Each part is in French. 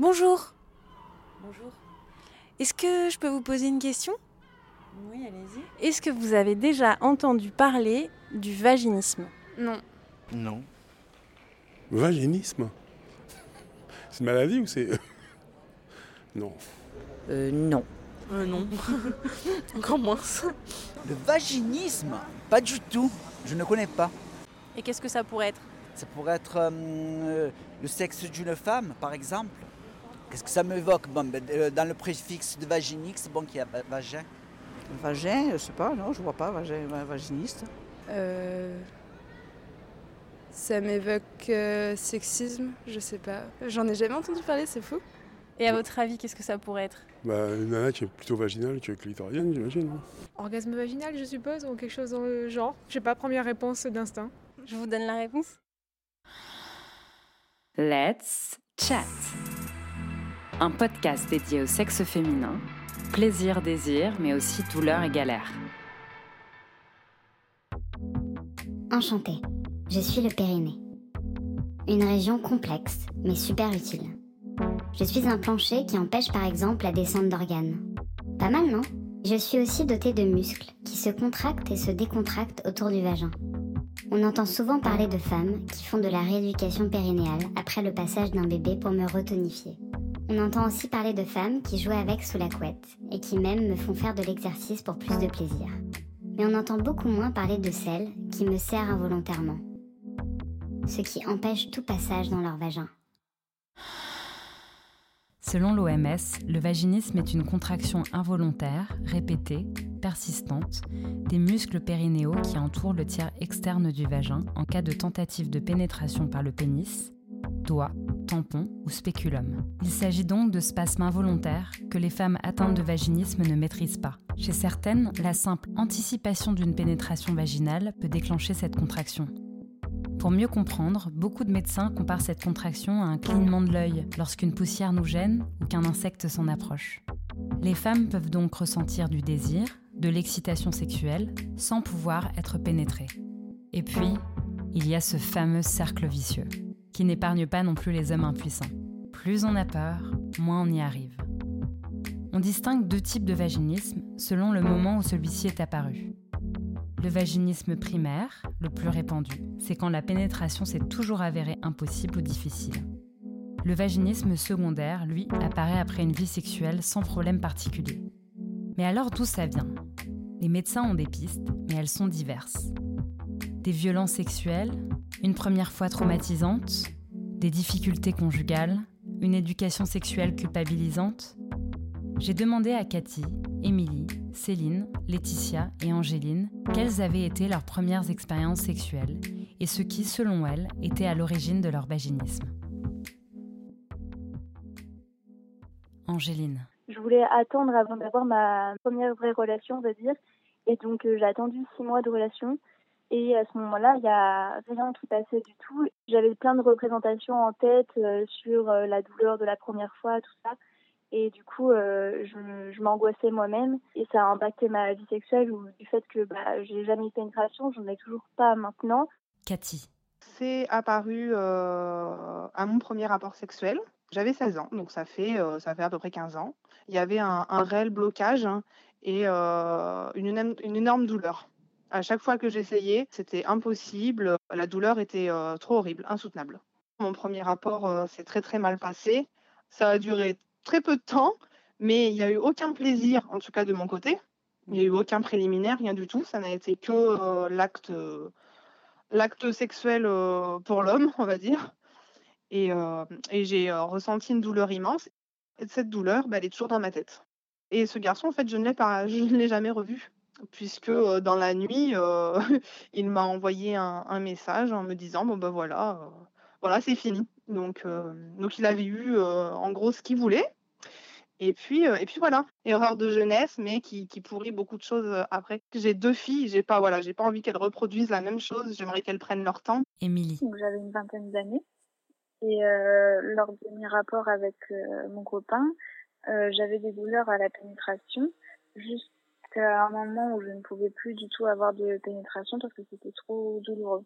Bonjour. Bonjour. Est-ce que je peux vous poser une question ? Oui, allez-y. Est-ce que vous avez déjà entendu parler du vaginisme ? Non. Non. Vaginisme ? C'est une maladie ou c'est... Non. Non. Non. Encore moins. Le vaginisme ? Pas du tout. Je ne connais pas. Et qu'est-ce que ça pourrait être ? Ça pourrait être le sexe d'une femme, par exemple. Qu'est-ce que ça m'évoque ? Bon, dans le préfixe de vaginix, bon, qu'il y a vagin. Vagin, je sais pas, non, je vois pas, vagin, vaginiste. Ça m'évoque sexisme, je sais pas. J'en ai jamais entendu parler, c'est fou. Et à votre avis, qu'est-ce que ça pourrait être ? Bah, une nana qui est plutôt vaginale que clitorienne, j'imagine. Orgasme vaginal, je suppose, ou quelque chose dans le genre. Je sais pas, première réponse d'instinct. Je vous donne la réponse. Let's chat. Un podcast dédié au sexe féminin. Plaisir, désir, mais aussi douleur et galère. Enchantée, je suis le Périnée. Une région complexe, mais super utile. Je suis un plancher qui empêche par exemple la descente d'organes. Pas mal, non ? Je suis aussi dotée de muscles qui se contractent et se décontractent autour du vagin. On entend souvent parler de femmes qui font de la rééducation périnéale après le passage d'un bébé pour me retonifier. On entend aussi parler de femmes qui jouent avec sous la couette et qui même me font faire de l'exercice pour plus de plaisir. Mais on entend beaucoup moins parler de celles qui me serrent involontairement. Ce qui empêche tout passage dans leur vagin. Selon l'OMS, le vaginisme est une contraction involontaire, répétée, persistante, des muscles périnéaux qui entourent le tiers externe du vagin en cas de tentative de pénétration par le pénis, doigt, tampon ou spéculum. Il s'agit donc de spasmes involontaires que les femmes atteintes de vaginisme ne maîtrisent pas. Chez certaines, la simple anticipation d'une pénétration vaginale peut déclencher cette contraction. Pour mieux comprendre, beaucoup de médecins comparent cette contraction à un clignement de l'œil lorsqu'une poussière nous gêne ou qu'un insecte s'en approche. Les femmes peuvent donc ressentir du désir, de l'excitation sexuelle, sans pouvoir être pénétrées. Et puis, il y a ce fameux cercle vicieux, qui n'épargne pas non plus les hommes impuissants. Plus on a peur, moins on y arrive. On distingue deux types de vaginisme selon le moment où celui-ci est apparu. Le vaginisme primaire, le plus répandu, c'est quand la pénétration s'est toujours avérée impossible ou difficile. Le vaginisme secondaire, lui, apparaît après une vie sexuelle sans problème particulier. Mais alors d'où ça vient ? Les médecins ont des pistes, mais elles sont diverses. Des violences sexuelles, une première fois traumatisante, des difficultés conjugales, une éducation sexuelle culpabilisante. J'ai demandé à Cathy, Émilie, Céline, Laetitia et Angéline quelles avaient été leurs premières expériences sexuelles et ce qui, selon elles, était à l'origine de leur vaginisme. Angéline. Je voulais attendre avant d'avoir ma première vraie relation, on va dire. Et donc, j'ai attendu 6 mois de relation. Et à ce moment-là, il n'y a rien qui passait du tout. J'avais plein de représentations en tête sur la douleur de la première fois, tout ça. Et du coup, je m'angoissais moi-même et ça a impacté ma vie sexuelle ou du fait que j'ai jamais eu pénétration, j'en ai toujours pas maintenant. Cathy. C'est apparu à mon premier rapport sexuel. J'avais 16 ans, donc ça fait à peu près 15 ans. Il y avait un réel blocage et une énorme douleur. À chaque fois que j'essayais, c'était impossible. La douleur était trop horrible, insoutenable. Mon premier rapport s'est très très mal passé. Ça a duré très peu de temps, mais il n'y a eu aucun plaisir, en tout cas de mon côté. Il n'y a eu aucun préliminaire, rien du tout. Ça n'a été que l'acte sexuel pour l'homme, on va dire. Et j'ai ressenti une douleur immense. Et cette douleur, elle est toujours dans ma tête. Et ce garçon, en fait, je ne l'ai jamais revu, puisque dans la nuit, il m'a envoyé un message en me disant « Bon, ben voilà, voilà, c'est fini ». Donc il avait eu en gros ce qu'il voulait et puis voilà, erreur de jeunesse mais qui pourrit beaucoup de choses après. J'ai 2 filles, j'ai pas envie qu'elles reproduisent la même chose, j'aimerais qu'elles prennent leur temps. Émilie. J'avais une vingtaine d'années et lors de mes rapports avec mon copain, j'avais des douleurs à la pénétration jusqu'à un moment où je ne pouvais plus du tout avoir de pénétration parce que c'était trop douloureux.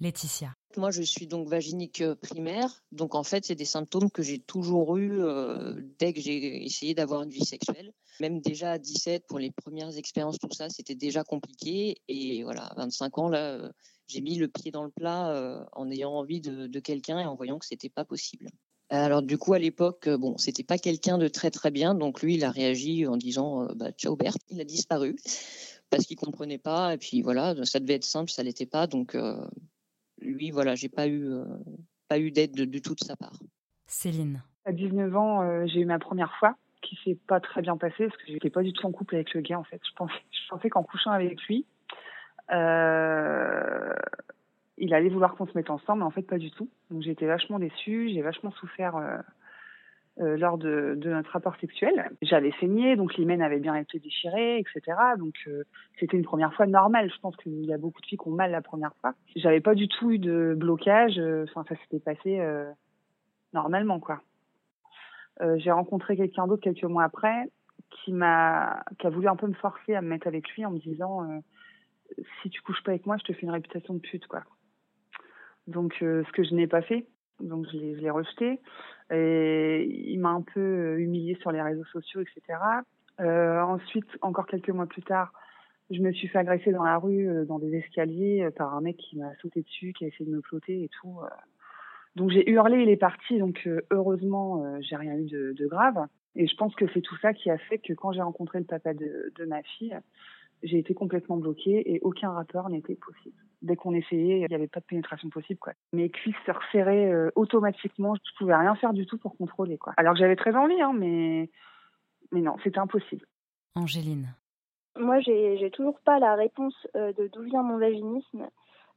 Laetitia. Moi, je suis donc vaginique primaire. Donc, en fait, c'est des symptômes que j'ai toujours eus dès que j'ai essayé d'avoir une vie sexuelle. Même déjà à 17, pour les premières expériences, tout ça, c'était déjà compliqué. Et voilà, à 25 ans, là, j'ai mis le pied dans le plat en ayant envie de quelqu'un et en voyant que c'était pas possible. Alors, du coup, à l'époque, bon, c'était pas quelqu'un de très, très bien. Donc, lui, il a réagi en disant « bah, ciao, Berthe », il a disparu parce qu'il comprenait pas. Et puis, voilà, ça devait être simple, ça l'était pas. Donc... lui, voilà, j'ai pas eu d'aide de toute sa part. Céline. À 19 ans, j'ai eu ma première fois qui s'est pas très bien passée parce que j'étais pas du tout en couple avec le gars, en fait. Je pensais qu'en couchant avec lui, il allait vouloir qu'on se mette ensemble, mais en fait, pas du tout. Donc, j'étais vachement déçue, j'ai vachement souffert lors de notre rapport sexuel. J'avais saigné, donc l'hymen avait bien été déchiré, etc. Donc c'était une première fois normale. Je pense qu'il y a beaucoup de filles qui ont mal la première fois. J'avais pas du tout eu de blocage. Enfin, ça s'était passé normalement, quoi. J'ai rencontré quelqu'un d'autre quelques mois après qui a voulu un peu me forcer à me mettre avec lui en me disant si tu couches pas avec moi, je te fais une réputation de pute, quoi. Donc ce que je n'ai pas fait. Donc je l'ai rejeté et il m'a un peu humiliée sur les réseaux sociaux, etc. Ensuite, encore quelques mois plus tard, je me suis fait agresser dans la rue, dans des escaliers, par un mec qui m'a sauté dessus, qui a essayé de me flotter et tout. Donc j'ai hurlé, il est parti. Donc heureusement, j'ai rien eu de grave. Et je pense que c'est tout ça qui a fait que quand j'ai rencontré le papa de ma fille, j'ai été complètement bloquée et aucun rapport n'était possible. Dès qu'on essayait, il n'y avait pas de pénétration possible, quoi. Mes cuisses se resserraient automatiquement. Je ne pouvais rien faire du tout pour contrôler, quoi. Alors que j'avais très envie, hein, mais non, c'était impossible. Angéline. Moi, j'ai toujours pas la réponse de d'où vient mon vaginisme.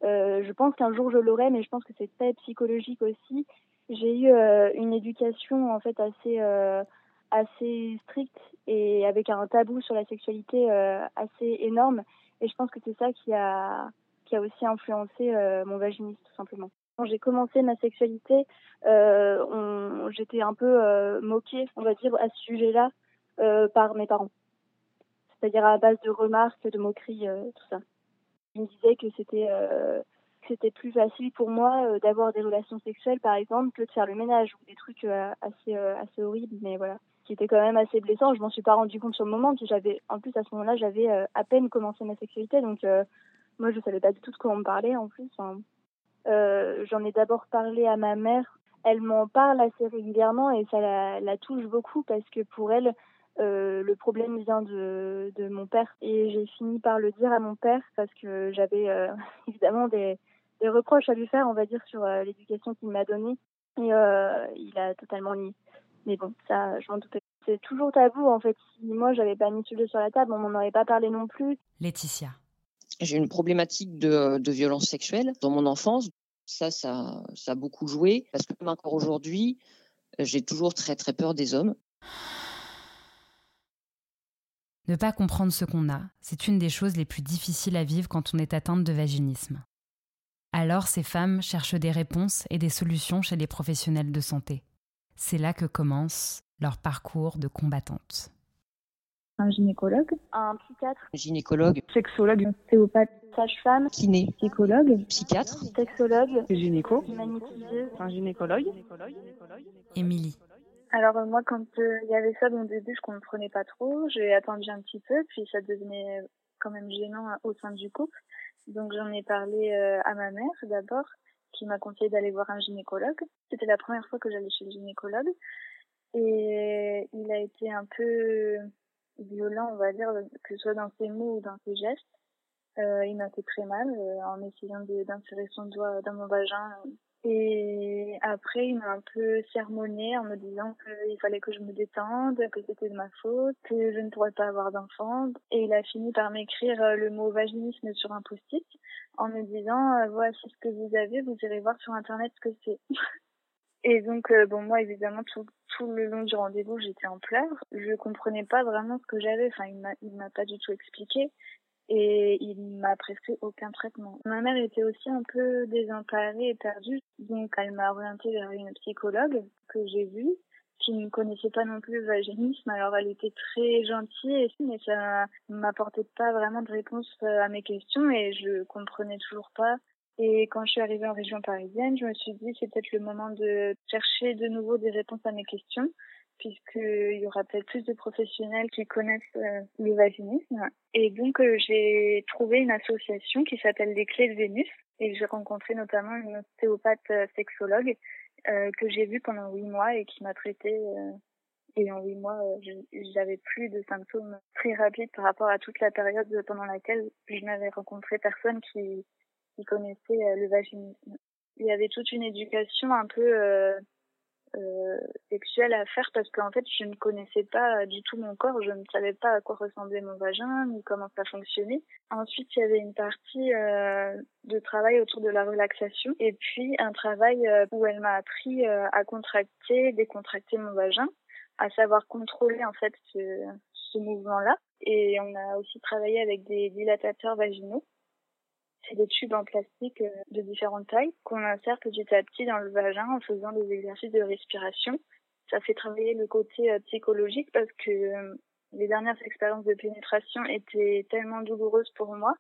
Je pense qu'un jour, je l'aurai, mais je pense que c'est très psychologique aussi. J'ai eu une éducation, en fait, assez stricte et avec un tabou sur la sexualité assez énorme. Et je pense que c'est ça qui a aussi influencé mon vaginisme, tout simplement. Quand j'ai commencé ma sexualité, j'étais un peu moquée, on va dire, à ce sujet-là, par mes parents. C'est-à-dire à base de remarques, de moqueries, tout ça. Ils me disaient que c'était plus facile pour moi d'avoir des relations sexuelles, par exemple, que de faire le ménage, ou des trucs assez horribles, mais voilà, qui étaient quand même assez blessants. Je m'en suis pas rendu compte sur le moment, puis en plus, à ce moment-là, j'avais à peine commencé ma sexualité, donc... moi, je ne savais pas du tout de quoi on me parlait, en plus. Hein. J'en ai d'abord parlé à ma mère. Elle m'en parle assez régulièrement et ça la touche beaucoup parce que pour elle, le problème vient de mon père. Et j'ai fini par le dire à mon père parce que j'avais évidemment des reproches à lui faire, on va dire, sur l'éducation qu'il m'a donnée. Et il a totalement nié. Mais bon, ça, je m'en doutais. C'est toujours tabou, en fait. Si moi, je n'avais pas mis le sujet sur la table, on ne m'en aurait pas parlé non plus. Laetitia. J'ai une problématique de violence sexuelle dans mon enfance. Ça a beaucoup joué parce que même encore aujourd'hui, j'ai toujours très, très peur des hommes. Ne pas comprendre ce qu'on a, c'est une des choses les plus difficiles à vivre quand on est atteinte de vaginisme. Alors, ces femmes cherchent des réponses et des solutions chez les professionnels de santé. C'est là que commence leur parcours de combattante. Un gynécologue, un psychiatre, gynécologue, sexologue, théopathe, sage-femme, kiné, psychologue, psychiatre, sexologue, gynéco, magnétiseuse, un gynécologue. Émilie. Alors moi, quand il y avait ça, au début, je comprenais pas trop. J'ai attendu un petit peu, puis ça devenait quand même gênant au sein du couple. Donc j'en ai parlé à ma mère d'abord, qui m'a conseillé d'aller voir un gynécologue. C'était la première fois que j'allais chez le gynécologue, et il a été un peu violent, on va dire, que ce soit dans ses mots ou dans ses gestes. Il m'a fait très mal en essayant d'insérer son doigt dans mon vagin. Et après, il m'a un peu sermonné en me disant qu'il fallait que je me détende, que c'était de ma faute, que je ne pourrais pas avoir d'enfant. Et il a fini par m'écrire le mot vaginisme sur un post-it en me disant « Voici ce que vous avez, vous irez voir sur Internet ce que c'est. » Et donc, bon, moi, évidemment, tout le long du rendez-vous, j'étais en pleurs. Je comprenais pas vraiment ce que j'avais. Enfin, il m'a pas du tout expliqué. Et il m'a prescrit aucun traitement. Ma mère était aussi un peu désemparée et perdue. Donc, elle m'a orientée vers une psychologue que j'ai vue, qui ne connaissait pas non plus le vaginisme. Alors, elle était très gentille, mais ça m'apportait pas vraiment de réponse à mes questions. Et je comprenais toujours pas Et quand je suis arrivée en région parisienne, je me suis dit c'est peut-être le moment de chercher de nouveau des réponses à mes questions, puisqu'il y aura peut-être plus de professionnels qui connaissent le vaginisme. Et donc, j'ai trouvé une association qui s'appelle Les Clés de Vénus, et j'ai rencontré notamment une ostéopathe sexologue que j'ai vue pendant 8 mois et qui m'a traitée. Et en 8 mois, j'avais plus de symptômes très rapides par rapport à toute la période pendant laquelle je n'avais rencontré personne qui connaissait le vaginisme. Il y avait toute une éducation un peu... sexuelle à faire, parce qu'en fait je ne connaissais pas du tout mon corps, je ne savais pas à quoi ressemblait mon vagin ni comment ça fonctionnait. Ensuite il y avait une partie de travail autour de la relaxation, et puis un travail où elle m'a appris à contracter, décontracter mon vagin, à savoir contrôler en fait ce mouvement-là. Et on a aussi travaillé avec des dilatateurs vaginaux. C'est des tubes en plastique de différentes tailles qu'on insère petit à petit dans le vagin en faisant des exercices de respiration. Ça fait travailler le côté psychologique, parce que les dernières expériences de pénétration étaient tellement douloureuses pour moi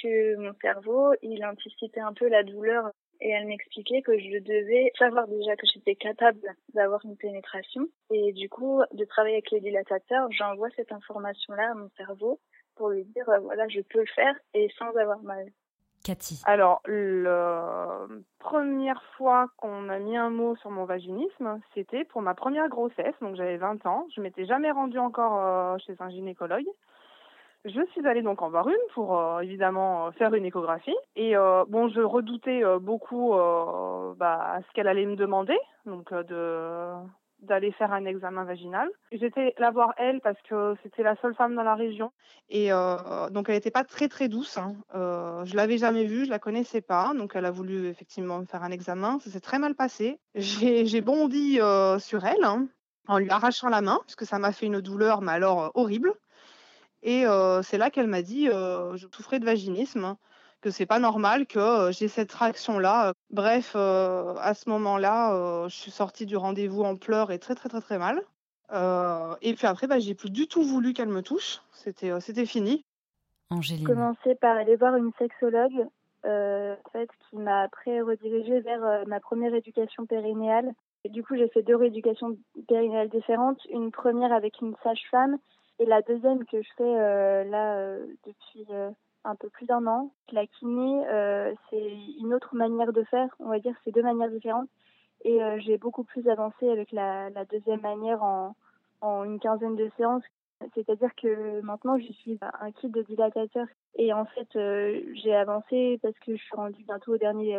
que mon cerveau, il anticipait un peu la douleur, et elle m'expliquait que je devais savoir déjà que j'étais capable d'avoir une pénétration. Et du coup, de travailler avec les dilatateurs, j'envoie cette information-là à mon cerveau pour lui dire « voilà, je peux le faire » et sans avoir mal. Cathy. Alors, la première fois qu'on a mis un mot sur mon vaginisme, c'était pour ma première grossesse, donc j'avais 20 ans. Je ne m'étais jamais rendue encore chez un gynécologue. Je suis allée donc en voir une pour évidemment faire une échographie. Et je redoutais beaucoup ce qu'elle allait me demander, donc d'aller faire un examen vaginal. J'étais la voir elle parce que c'était la seule femme dans la région, et donc elle n'était pas très très douce, hein. Je l'avais jamais vue, je la connaissais pas, donc elle a voulu effectivement faire un examen. Ça s'est très mal passé. J'ai bondi sur elle, hein, en lui arrachant la main, parce que ça m'a fait une douleur mais alors horrible. Et c'est là qu'elle m'a dit je souffrais de vaginisme, hein, que c'est pas normal que j'ai cette réaction-là. Bref, à ce moment-là, je suis sortie du rendez-vous en pleurs et très, très, très, très mal. Et puis après, j'ai plus du tout voulu qu'elle me touche. C'était fini. Angéline. J'ai commencé par aller voir une sexologue qui m'a après redirigée vers ma première éducation périnéale. Et du coup, j'ai fait 2 rééducations périnéales différentes. Une première avec une sage-femme et la deuxième que je fais depuis... un peu plus d'1 an. La kiné, c'est une autre manière de faire, on va dire, c'est 2 manières différentes. Et j'ai beaucoup plus avancé avec la deuxième manière en une quinzaine de séances. C'est-à-dire que maintenant, je suis un kit de dilatateur. Et en fait, j'ai avancé parce que je suis rendue bientôt au dernier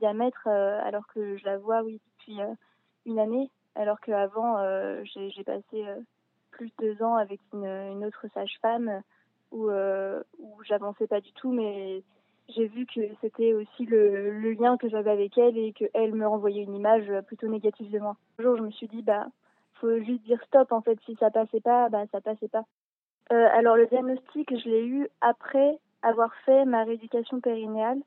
diamètre, alors que je la vois, oui, depuis 1 année. Alors qu'avant, j'ai passé plus de 2 ans avec une autre sage-femme, où j'avançais pas du tout, mais j'ai vu que c'était aussi le lien que j'avais avec elle, et qu'elle me renvoyait une image plutôt négative de moi. Un jour, je me suis dit, faut juste dire stop, en fait, si ça passait pas, ça passait pas. Alors, le diagnostic, je l'ai eu après avoir fait ma rééducation périnéale,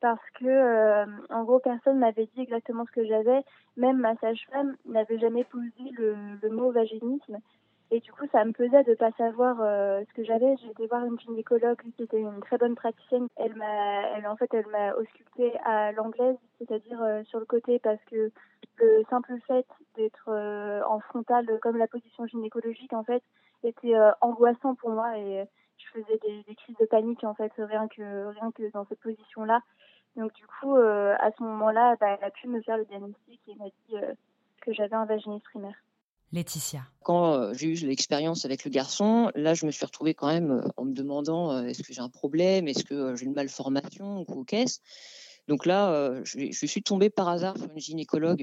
parce que, en gros, personne m'avait dit exactement ce que j'avais, même ma sage-femme n'avait jamais posé le mot vaginisme. Et du coup, ça me pesait de ne pas savoir ce que j'avais. J'ai été voir une gynécologue qui était une très bonne praticienne. Elle m'a auscultée à l'anglaise, c'est-à-dire sur le côté, parce que le simple fait d'être en frontale, comme la position gynécologique, en fait, était angoissant pour moi. Et je faisais des crises de panique, en fait, rien que dans cette position-là. Donc du coup, à ce moment-là, elle a pu me faire le diagnostic et m'a dit que j'avais un vaginisme primaire. Laetitia. Quand j'ai eu l'expérience avec le garçon, là, je me suis retrouvée quand même en me demandant est-ce que j'ai un problème, est-ce que j'ai une malformation ou qu'est-ce. Donc là, je suis tombée par hasard sur une gynécologue,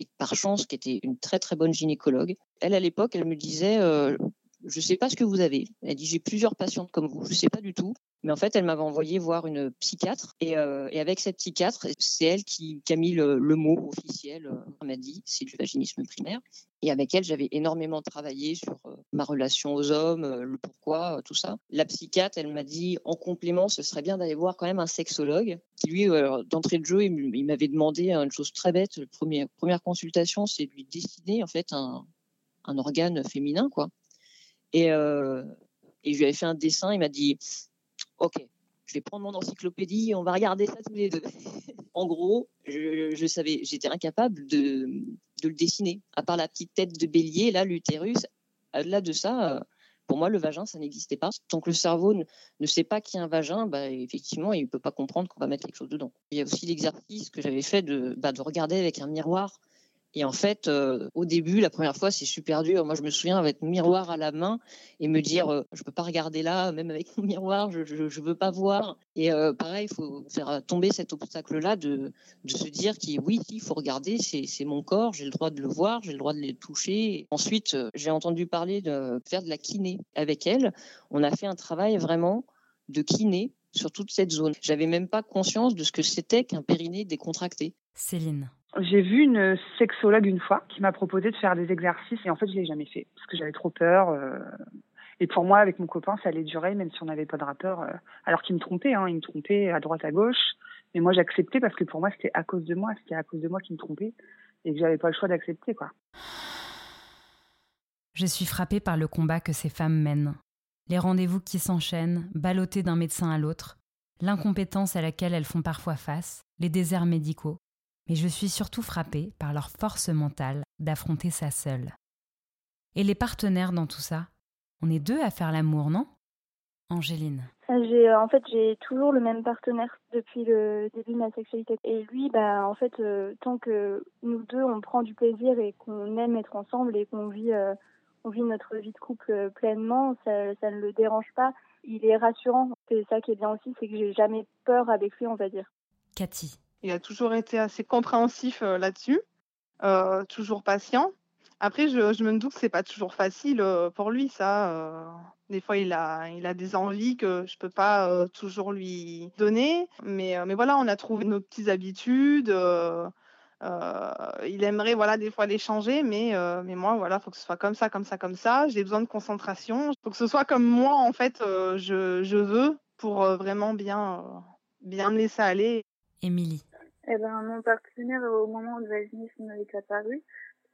et par chance, qui était une très très bonne gynécologue. Elle, à l'époque, elle me disait je ne sais pas ce que vous avez. Elle dit j'ai plusieurs patientes comme vous, je ne sais pas du tout. Mais en fait, elle m'avait envoyée voir une psychiatre. Et avec cette psychiatre, c'est elle qui a mis le mot officiel. Elle m'a dit, c'est du vaginisme primaire. Et avec elle, j'avais énormément travaillé sur ma relation aux hommes, le pourquoi, tout ça. La psychiatre, elle m'a dit, en complément, ce serait bien d'aller voir quand même un sexologue. Qui lui, d'entrée de jeu, il m'avait demandé une chose très bête. La première consultation, c'est de lui dessiner en fait, un organe féminin, quoi. Et je lui avais fait un dessin. Il m'a dit... Ok, je vais prendre mon encyclopédie, on va regarder ça tous les deux. En gros, je savais, j'étais incapable de le dessiner. À part la petite tête de bélier, là, l'utérus, au-delà de ça, pour moi, le vagin, ça n'existait pas. Tant que le cerveau ne sait pas qu'il y a un vagin, bah, effectivement, il ne peut pas comprendre qu'on va mettre quelque chose dedans. Il y a aussi l'exercice que j'avais fait de regarder avec un miroir. Et en fait, au début, la première fois, c'est super dur. Moi, je me souviens avec mon miroir à la main et me dire « je peux pas regarder là, même avec mon miroir, je veux pas voir ». Et pareil, il faut faire tomber cet obstacle-là de se dire « oui, il faut regarder, c'est mon corps, j'ai le droit de le voir, j'ai le droit de le toucher ». Ensuite, j'ai entendu parler de faire de la kiné avec elle. On a fait un travail vraiment de kiné sur toute cette zone. J'avais même pas conscience de ce que c'était qu'un périnée décontracté. Céline. J'ai vu une sexologue une fois qui m'a proposé de faire des exercices et en fait, je ne l'ai jamais fait parce que j'avais trop peur. Et pour moi, avec mon copain, ça allait durer même si on n'avait pas de rapport. Alors qu'il me trompait, il me trompait à droite, à gauche. Mais moi, j'acceptais parce que pour moi, c'était à cause de moi. C'était à cause de moi qu'il me trompait et que je n'avais pas le choix d'accepter, quoi. Je suis frappée par le combat que ces femmes mènent. Les rendez-vous qui s'enchaînent, ballottés d'un médecin à l'autre, l'incompétence à laquelle elles font parfois face, les déserts médicaux. Mais je suis surtout frappée par leur force mentale d'affronter ça seule. Et les partenaires dans tout ça, on est deux à faire l'amour, non ? Angéline. J'ai toujours le même partenaire depuis le début de ma sexualité. Et lui, tant que nous deux, on prend du plaisir et qu'on aime être ensemble et qu'on vit notre vie de couple pleinement, ça ne le dérange pas. Il est rassurant. C'est ça qui est bien aussi, c'est que j'ai jamais peur avec lui, on va dire. Cathy. Il a toujours été assez compréhensif là-dessus, toujours patient. Après, je me doute que c'est pas toujours facile pour lui, ça. Des fois, il a des envies que je peux pas toujours lui donner. Mais voilà, on a trouvé nos petites habitudes. Il aimerait, voilà, des fois les changer, mais moi, voilà, faut que ce soit comme ça, comme ça, comme ça. J'ai besoin de concentration. Faut que ce soit comme moi, en fait, je veux pour vraiment bien me laisser aller. Émilie. Mon partenaire, au moment où le vaginisme est apparu,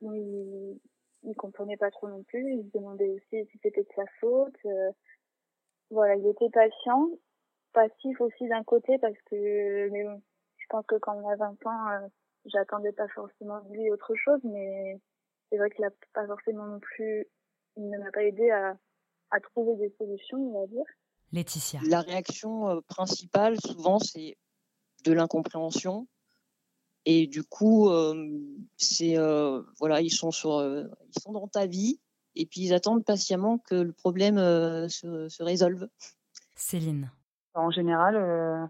il ne comprenait pas trop non plus. Il se demandait aussi si c'était de sa faute. Il était patient, passif aussi d'un côté, parce que mais bon, je pense que quand on a 20 ans, j'attendais pas forcément de lui autre chose, mais c'est vrai qu'il n'a pas forcément non plus, il ne m'a pas aidé à trouver des solutions, on va dire. Laetitia. La réaction principale, souvent, c'est de l'incompréhension et du coup ils sont dans ta vie et puis ils attendent patiemment que le problème se résolve. Céline. En général,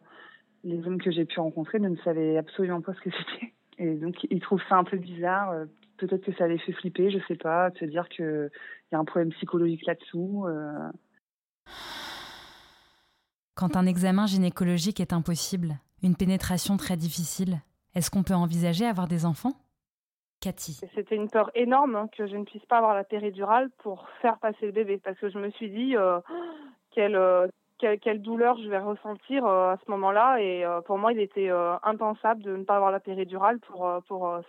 les hommes que j'ai pu rencontrer ne savaient absolument pas ce que c'était et donc ils trouvent ça un peu bizarre, peut-être que ça les fait flipper, je sais pas, de se dire que il y a un problème psychologique là-dessous. Quand un examen gynécologique est impossible, une pénétration très difficile, est-ce qu'on peut envisager avoir des enfants ? Cathy. C'était une peur énorme que je ne puisse pas avoir la péridurale pour faire passer le bébé, parce que je me suis dit quelle douleur je vais ressentir à ce moment-là, et pour moi il était impensable de ne pas avoir la péridurale pour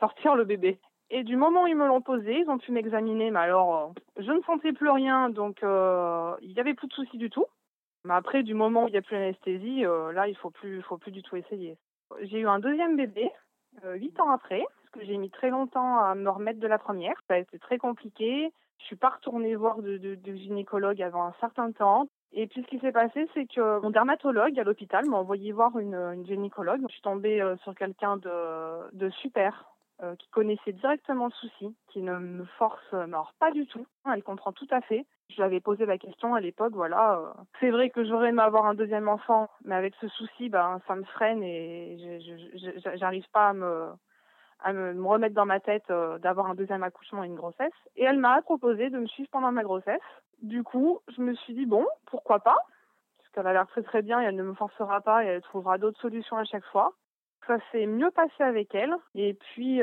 sortir le bébé. Et du moment où ils me l'ont posé, ils ont pu m'examiner, mais alors je ne sentais plus rien, donc il n'y avait plus de soucis du tout. Mais après, du moment où il n'y a plus l'anesthésie, là, il ne faut plus du tout essayer. J'ai eu un deuxième bébé, 8 ans après, parce que j'ai mis très longtemps à me remettre de la première. Ça a été très compliqué. Je ne suis pas retournée voir de gynécologue avant un certain temps. Et puis, ce qui s'est passé, c'est que mon dermatologue à l'hôpital m'a envoyé voir une gynécologue. Je suis tombée sur quelqu'un de super, qui connaissait directement le souci, qui ne me force pas du tout. Elle comprend tout à fait. Je l'avais posé la question à l'époque, voilà. C'est vrai que j'aurais aimé avoir un deuxième enfant, mais avec ce souci, ça me freine et je j'arrive pas à me remettre dans ma tête d'avoir un deuxième accouchement et une grossesse. Et elle m'a proposé de me suivre pendant ma grossesse. Du coup, je me suis dit, bon, pourquoi pas ? Parce qu'elle a l'air très très bien et elle ne me forcera pas et elle trouvera d'autres solutions à chaque fois. Ça s'est mieux passé avec elle. Et puis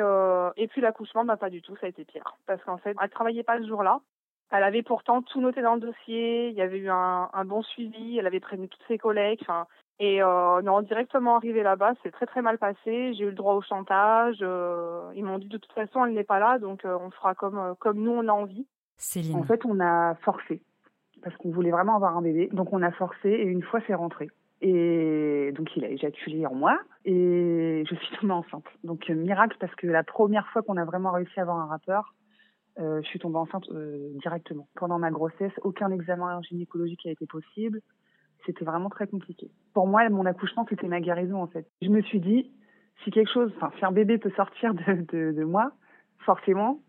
l'accouchement, pas du tout, ça a été pire. Parce qu'en fait, elle travaillait pas ce jour-là. Elle avait pourtant tout noté dans le dossier, il y avait eu un bon suivi, elle avait prévenu toutes ses collègues. Directement arrivée là-bas, c'est très très mal passé, j'ai eu le droit au chantage. Ils m'ont dit de toute façon, elle n'est pas là, donc on fera comme nous on a envie. Céline. En fait, on a forcé, parce qu'on voulait vraiment avoir un bébé, donc on a forcé et une fois c'est rentré. Et donc, il a éjaculé en moi et je suis tombée enceinte. Donc, miracle, parce que la première fois qu'on a vraiment réussi à avoir un rapport, je suis tombée enceinte directement. Pendant ma grossesse, aucun examen gynécologique n'a été possible. C'était vraiment très compliqué. Pour moi, mon accouchement, c'était ma guérison, en fait. Je me suis dit, si quelque chose, enfin, si un bébé peut sortir de moi, forcément,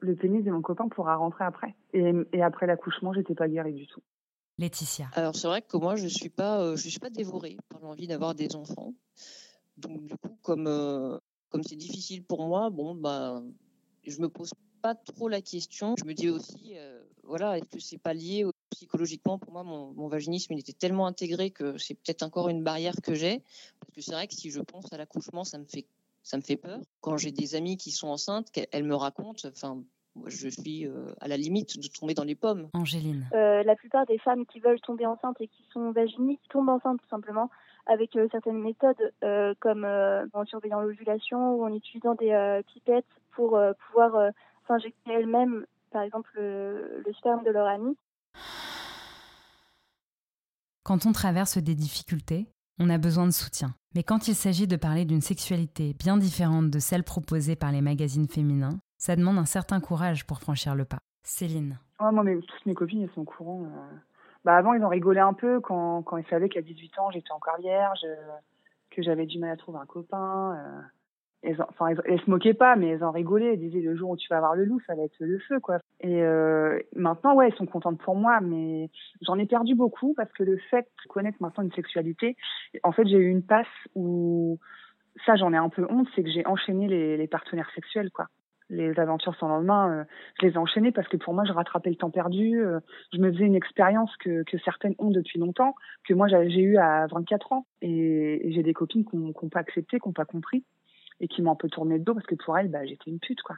le pénis de mon copain pourra rentrer après. Et après l'accouchement, j'étais pas guérie du tout. Laetitia. Alors, c'est vrai que moi, je suis pas dévorée par l'envie d'avoir des enfants. Donc, du coup, comme c'est difficile pour moi, je me pose pas trop la question. Je me dis aussi, est-ce que c'est pas lié psychologiquement? Pour moi, mon vaginisme, il était tellement intégré que c'est peut-être encore une barrière que j'ai. Parce que c'est vrai que si je pense à l'accouchement, ça me fait peur. Quand j'ai des amies qui sont enceintes, elles me racontent... Je suis à la limite de tomber dans les pommes. Angéline. La plupart des femmes qui veulent tomber enceintes et qui sont vaginistes tombent enceintes tout simplement avec certaines méthodes comme en surveillant l'ovulation ou en utilisant des pipettes pour pouvoir s'injecter elles-mêmes, par exemple, le sperme de leur amie. Quand on traverse des difficultés, on a besoin de soutien. Mais quand il s'agit de parler d'une sexualité bien différente de celle proposée par les magazines féminins, ça demande un certain courage pour franchir le pas. Céline. Ouais, moi, toutes mes copines, elles sont au courant. Avant, ils en rigolaient un peu quand ils savaient qu'à 18 ans, j'étais encore vierge, que j'avais du mal à trouver un copain. Elles se moquaient pas, mais elles en rigolaient. Elles disaient, le jour où tu vas avoir le loup, ça va être le feu, quoi. Et maintenant, ouais, elles sont contentes pour moi, mais j'en ai perdu beaucoup parce que le fait de connaître maintenant une sexualité, en fait, j'ai eu une passe où, ça, j'en ai un peu honte, c'est que j'ai enchaîné les partenaires sexuels, quoi. Les aventures sans lendemain, je les ai enchaînées parce que pour moi, je rattrapais le temps perdu. Je me faisais une expérience que certaines ont depuis longtemps, que moi, j'ai eue à 24 ans. Et j'ai des copines qui n'ont pas accepté, qui n'ont pas compris et qui m'ont un peu tourné le dos parce que pour elles, j'étais une pute, quoi.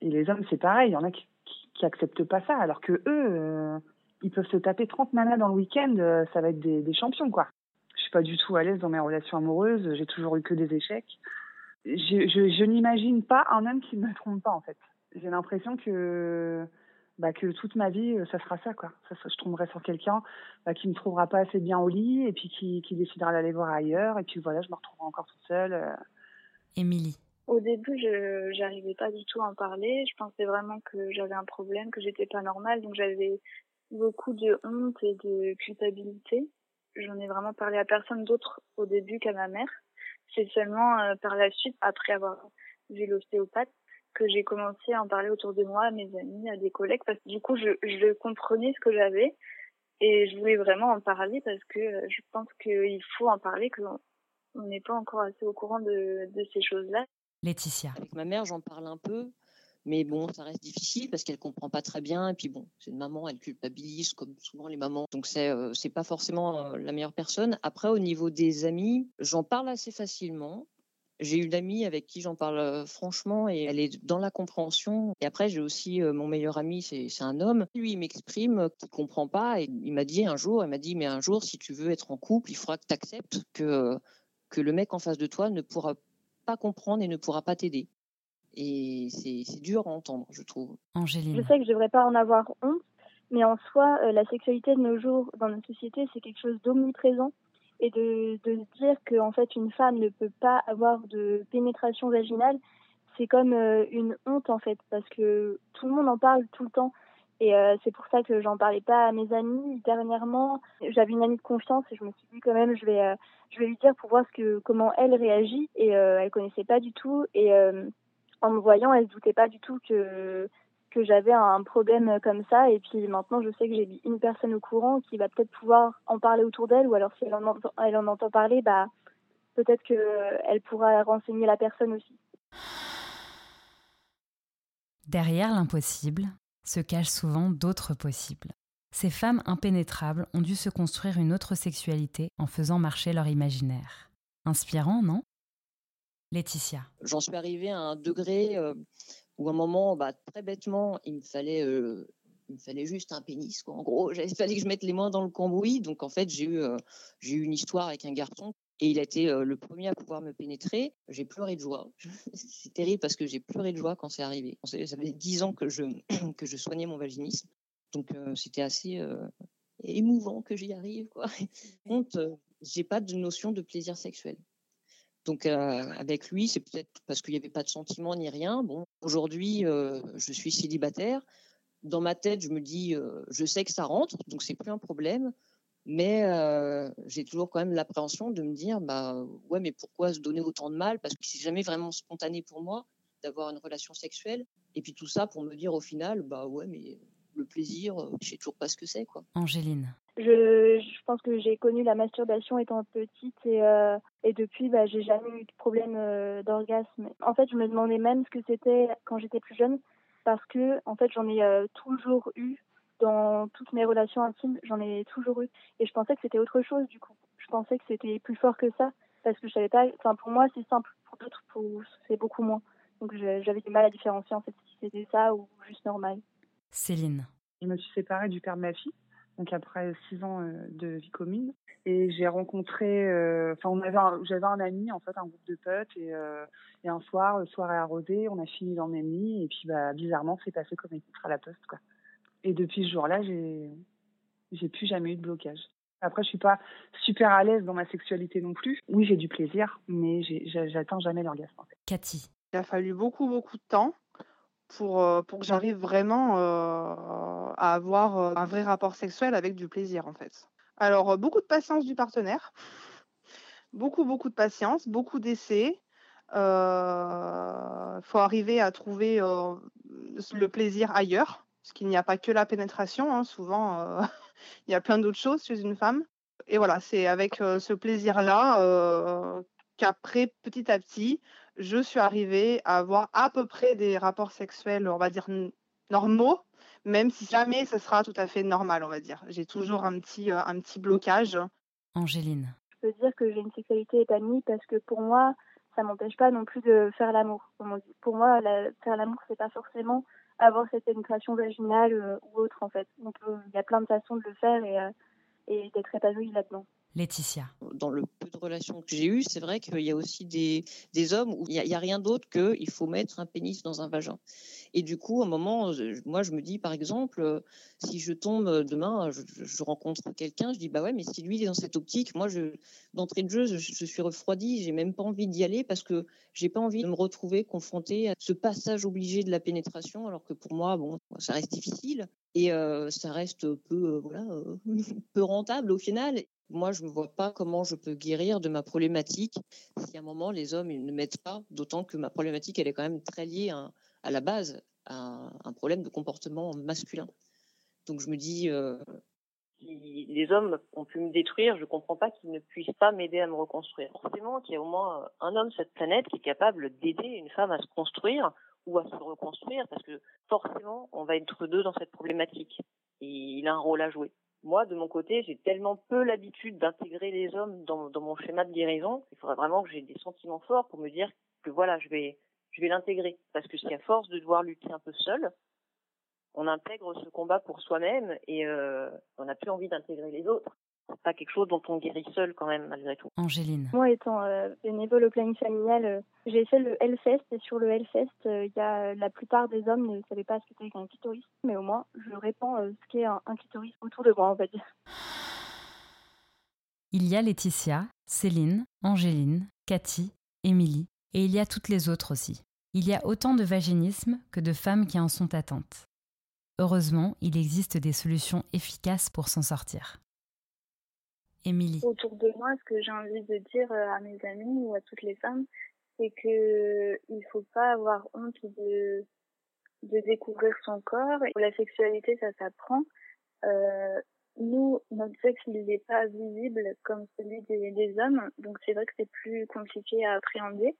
Et les hommes, c'est pareil. Il y en a qui acceptent pas ça, alors que eux, ils peuvent se taper 30 nanas dans le week-end. Ça va être des champions, quoi. Je suis pas du tout à l'aise dans mes relations amoureuses. J'ai toujours eu que des échecs. Je n'imagine pas un homme qui ne me trompe pas, en fait. J'ai l'impression que toute ma vie, ça sera ça, quoi. Je tomberai sur quelqu'un qui ne me trouvera pas assez bien au lit et puis qui décidera d'aller voir ailleurs. Et puis voilà, je me retrouverai encore toute seule. Émilie. Au début, je n'arrivais pas du tout à en parler. Je pensais vraiment que j'avais un problème, que j'étais pas normale. Donc j'avais beaucoup de honte et de culpabilité. J'en ai vraiment parlé à personne d'autre au début qu'à ma mère. C'est seulement par la suite, après avoir vu l'ostéopathe, que j'ai commencé à en parler autour de moi, à mes amis, à des collègues, parce que du coup, je comprenais ce que j'avais et je voulais vraiment en parler parce que je pense qu'il faut en parler, qu'on n'est pas encore assez au courant de ces choses-là. Laetitia. Avec ma mère, j'en parle un peu, mais ça reste difficile parce qu'elle comprend pas très bien. Et puis c'est une maman, elle culpabilise comme souvent les mamans. Donc c'est pas forcément la meilleure personne. Après, au niveau des amis, j'en parle assez facilement. J'ai une amie avec qui j'en parle franchement et elle est dans la compréhension. Et après, j'ai aussi mon meilleur ami, c'est un homme. Lui, il m'exprime qu'il comprend pas et il m'a dit mais un jour, si tu veux être en couple, il faudra que tu acceptes que le mec en face de toi ne pourra pas comprendre et ne pourra pas t'aider. Et c'est dur à entendre, je trouve. Angéline. Je sais que je ne devrais pas en avoir honte, mais en soi, la sexualité de nos jours, dans notre société, c'est quelque chose d'omniprésent. Et de se dire qu'en fait, une femme ne peut pas avoir de pénétration vaginale, c'est comme une honte, en fait, parce que tout le monde en parle tout le temps. Et c'est pour ça que j'en parlais pas à mes amis. Dernièrement, j'avais une amie de confiance et je me suis dit quand même, je vais lui dire pour voir comment elle réagit. Et elle ne connaissait pas du tout. Et... en me voyant, elle ne se doutait pas du tout que j'avais un problème comme ça. Et puis maintenant, je sais que j'ai une personne au courant qui va peut-être pouvoir en parler autour d'elle. Ou alors, si elle en entend parler, peut-être qu'elle pourra renseigner la personne aussi. Derrière l'impossible se cachent souvent d'autres possibles. Ces femmes impénétrables ont dû se construire une autre sexualité en faisant marcher leur imaginaire. Inspirant, non ? Laetitia. J'en suis arrivée à un degré où à un moment, très bêtement, il me fallait juste un pénis, quoi. En gros, il fallait que je mette les mains dans le cambouis. Donc en fait, j'ai eu une histoire avec un garçon et il a été le premier à pouvoir me pénétrer. J'ai pleuré de joie. C'est terrible parce que j'ai pleuré de joie quand c'est arrivé. Ça fait 10 ans que je soignais mon vaginisme. Donc c'était assez émouvant que j'y arrive, quoi. j'ai pas de notion de plaisir sexuel. Donc, avec lui, c'est peut-être parce qu'il n'y avait pas de sentiment ni rien. Bon, aujourd'hui, je suis célibataire. Dans ma tête, je me dis, je sais que ça rentre, donc c'est plus un problème. Mais j'ai toujours quand même l'appréhension de me dire, bah ouais, mais pourquoi se donner autant de mal? Parce que c'est jamais vraiment spontané pour moi d'avoir une relation sexuelle. Et puis tout ça pour me dire au final, bah ouais, mais le plaisir, je sais toujours pas ce que c'est, quoi. Angéline. Je pense que j'ai connu la masturbation étant petite et depuis, bah, j'ai jamais eu de problème d'orgasme. En fait, je me demandais même ce que c'était quand j'étais plus jeune, parce que en fait, j'en ai toujours eu dans toutes mes relations intimes, j'en ai toujours eu, et je pensais que c'était autre chose. Du coup, je pensais que c'était plus fort que ça, parce que je savais pas. Enfin, pour moi, c'est simple, pour d'autres, c'est beaucoup moins. Donc, j'avais du mal à différencier en fait si c'était ça ou juste normal. Céline. Je me suis séparée du père de ma fille. Donc après 6 ans de vie commune, et j'ai rencontré, j'avais un ami en fait, un groupe de potes, et un soir, soirée arrosée, on a fini dans le même lit, et puis bah bizarrement c'est passé comme une lettre à la poste, quoi. Et depuis ce jour-là, j'ai plus jamais eu de blocage. Après, je suis pas super à l'aise dans ma sexualité non plus. Oui, j'ai du plaisir, mais j'atteins jamais l'orgasme, en fait. Cathy. Il a fallu beaucoup de temps pour que j'arrive vraiment à avoir un vrai rapport sexuel avec du plaisir, en fait. Alors, beaucoup de patience du partenaire, beaucoup de patience, beaucoup d'essais. Faut arriver à trouver le plaisir ailleurs, parce qu'il n'y a pas que la pénétration, hein. Souvent, il y a plein d'autres choses chez une femme. Et voilà, c'est avec ce plaisir-là qu'après, petit à petit, je suis arrivée à avoir à peu près des rapports sexuels, on va dire, normaux, même si jamais ce sera tout à fait normal, on va dire. J'ai toujours un petit blocage. Angéline. Je peux dire que j'ai une sexualité épanouie parce que pour moi, ça ne m'empêche pas non plus de faire l'amour. Pour moi, faire l'amour, ce n'est pas forcément avoir cette pénétration vaginale ou autre, en fait. Il y a plein de façons de le faire et d'être épanouie là-dedans. Laetitia. Dans le peu de relations que j'ai eues, c'est vrai qu'il y a aussi des hommes où il n'y a rien d'autre qu'il faut mettre un pénis dans un vagin. Et du coup, à un moment, moi, je me dis, par exemple, si je tombe demain, je rencontre quelqu'un, je dis, bah ouais, mais si lui, il est dans cette optique, moi, d'entrée de jeu, je suis refroidie, j'ai même pas envie d'y aller parce que j'ai pas envie de me retrouver confrontée à ce passage obligé de la pénétration, alors que pour moi, bon, ça reste difficile et ça reste peu rentable au final. Moi, je ne vois pas comment je peux guérir de ma problématique si à un moment, les hommes ils ne mettent pas, d'autant que ma problématique, elle est quand même très liée à la base, à un problème de comportement masculin. Donc, je me dis... Les hommes ont pu me détruire, je ne comprends pas qu'ils ne puissent pas m'aider à me reconstruire. Forcément, qu'il y a au moins un homme sur cette planète qui est capable d'aider une femme à se construire ou à se reconstruire, parce que forcément, on va être deux dans cette problématique. Et il a un rôle à jouer. Moi, de mon côté, j'ai tellement peu l'habitude d'intégrer les hommes dans mon schéma de guérison. Il faudrait vraiment que j'ai des sentiments forts pour me dire que voilà, je vais l'intégrer. Parce que si à force de devoir lutter un peu seul, on intègre ce combat pour soi-même et on n'a plus envie d'intégrer les autres. C'est pas quelque chose dont on guérit seul quand même, malgré tout. Angéline. Moi, étant bénévole au planning familial, j'ai fait le Hellfest. Et sur le Hellfest, la plupart des hommes ne savaient pas ce qu'était un clitoris. Mais au moins, je répands ce qu'est un clitoris autour de moi, on va dire. Il y a Laetitia, Céline, Angéline, Cathy, Émilie. Et il y a toutes les autres aussi. Il y a autant de vaginisme que de femmes qui en sont atteintes. Heureusement, il existe des solutions efficaces pour s'en sortir. Émilie. Autour de moi, ce que j'ai envie de dire à mes amies ou à toutes les femmes, c'est que il faut pas avoir honte de découvrir son corps. La sexualité, ça s'apprend. Nous, notre sexe, il n'est pas visible comme celui des hommes, donc c'est vrai que c'est plus compliqué à appréhender.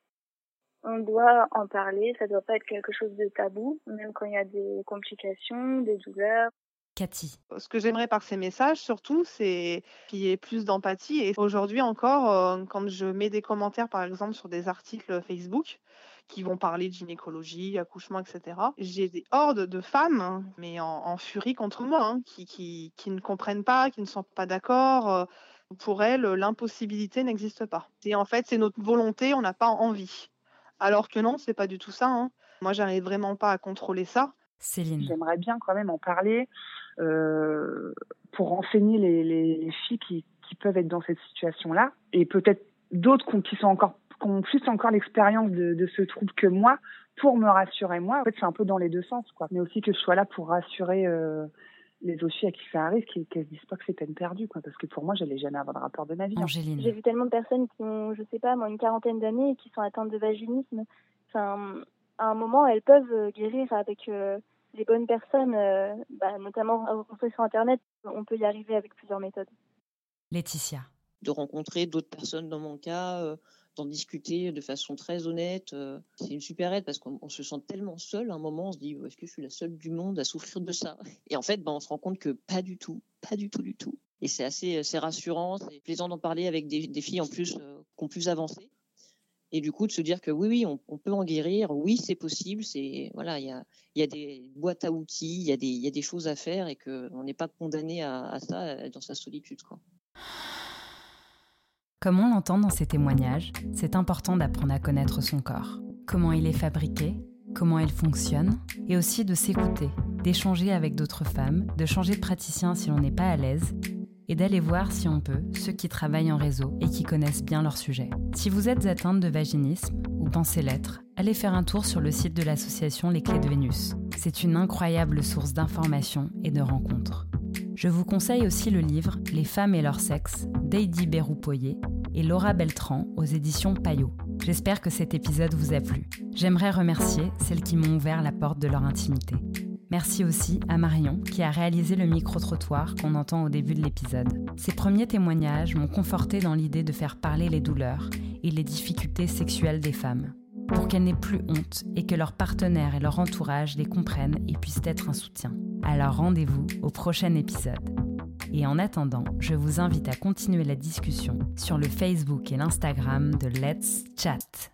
On doit en parler, ça doit pas être quelque chose de tabou, même quand il y a des complications, des douleurs. Cathy. Ce que j'aimerais par ces messages, surtout, c'est qu'il y ait plus d'empathie. Et aujourd'hui encore, quand je mets des commentaires, par exemple, sur des articles Facebook qui vont parler de gynécologie, accouchement, etc., j'ai des hordes de femmes, mais en furie contre moi, hein, qui ne comprennent pas, qui ne sont pas d'accord. Pour elles, l'impossibilité n'existe pas. Et en fait, c'est notre volonté, on n'a pas envie. Alors que non, c'est pas du tout ça. Hein. Moi, j'arrive vraiment pas à contrôler ça. Céline. J'aimerais bien quand même en parler pour renseigner les filles qui qui peuvent être dans cette situation-là, et peut-être d'autres qu'on puisse encore l'expérience de ce trouble que moi, pour me rassurer moi. En fait, c'est un peu dans les deux sens, quoi. Mais aussi que je sois là pour rassurer les autres filles à qui ça arrive, qu'elles se disent pas que c'est peine perdue, quoi. Parce que pour moi, j'allais jamais avoir de rapport de ma vie. Angéline. J'ai vu tellement de personnes qui ont, je sais pas, moi, une quarantaine d'années et qui sont atteintes de vaginisme. Enfin, à un moment, elles peuvent guérir avec les bonnes personnes, notamment rencontrer sur Internet. On peut y arriver avec plusieurs méthodes. Laetitia. De rencontrer d'autres personnes dans mon cas, d'en discuter de façon très honnête. C'est une super aide parce qu'on se sent tellement seul. À un moment, on se dit, est-ce que je suis la seule du monde à souffrir de ça? Et en fait, on se rend compte que pas du tout. Et c'est assez rassurant, c'est plaisant d'en parler avec des filles en plus qui ont plus avancé. Et du coup, de se dire que oui, on peut en guérir, oui, c'est possible. Voilà, il y a des boîtes à outils, il y a des choses à faire et qu'on n'est pas condamné à ça dans sa solitude, quoi. Comme on l'entend dans ces témoignages, c'est important d'apprendre à connaître son corps, comment il est fabriqué, comment il fonctionne, et aussi de s'écouter, d'échanger avec d'autres femmes, de changer de praticien si l'on n'est pas à l'aise, et d'aller voir si on peut ceux qui travaillent en réseau et qui connaissent bien leur sujet. Si vous êtes atteinte de vaginisme ou pensez l'être, allez faire un tour sur le site de l'association Les Clés de Vénus. C'est une incroyable source d'informations et de rencontres. Je vous conseille aussi le livre « Les femmes et leur sexe » d'Heidi Béroupoyer et Laura Beltran aux éditions Payot. J'espère que cet épisode vous a plu. J'aimerais remercier celles qui m'ont ouvert la porte de leur intimité. Merci aussi à Marion qui a réalisé le micro-trottoir qu'on entend au début de l'épisode. Ces premiers témoignages m'ont confortée dans l'idée de faire parler les douleurs et les difficultés sexuelles des femmes, pour qu'elles n'aient plus honte et que leurs partenaires et leur entourage les comprennent et puissent être un soutien. Alors rendez-vous au prochain épisode. Et en attendant, je vous invite à continuer la discussion sur le Facebook et l'Instagram de Let's Chat.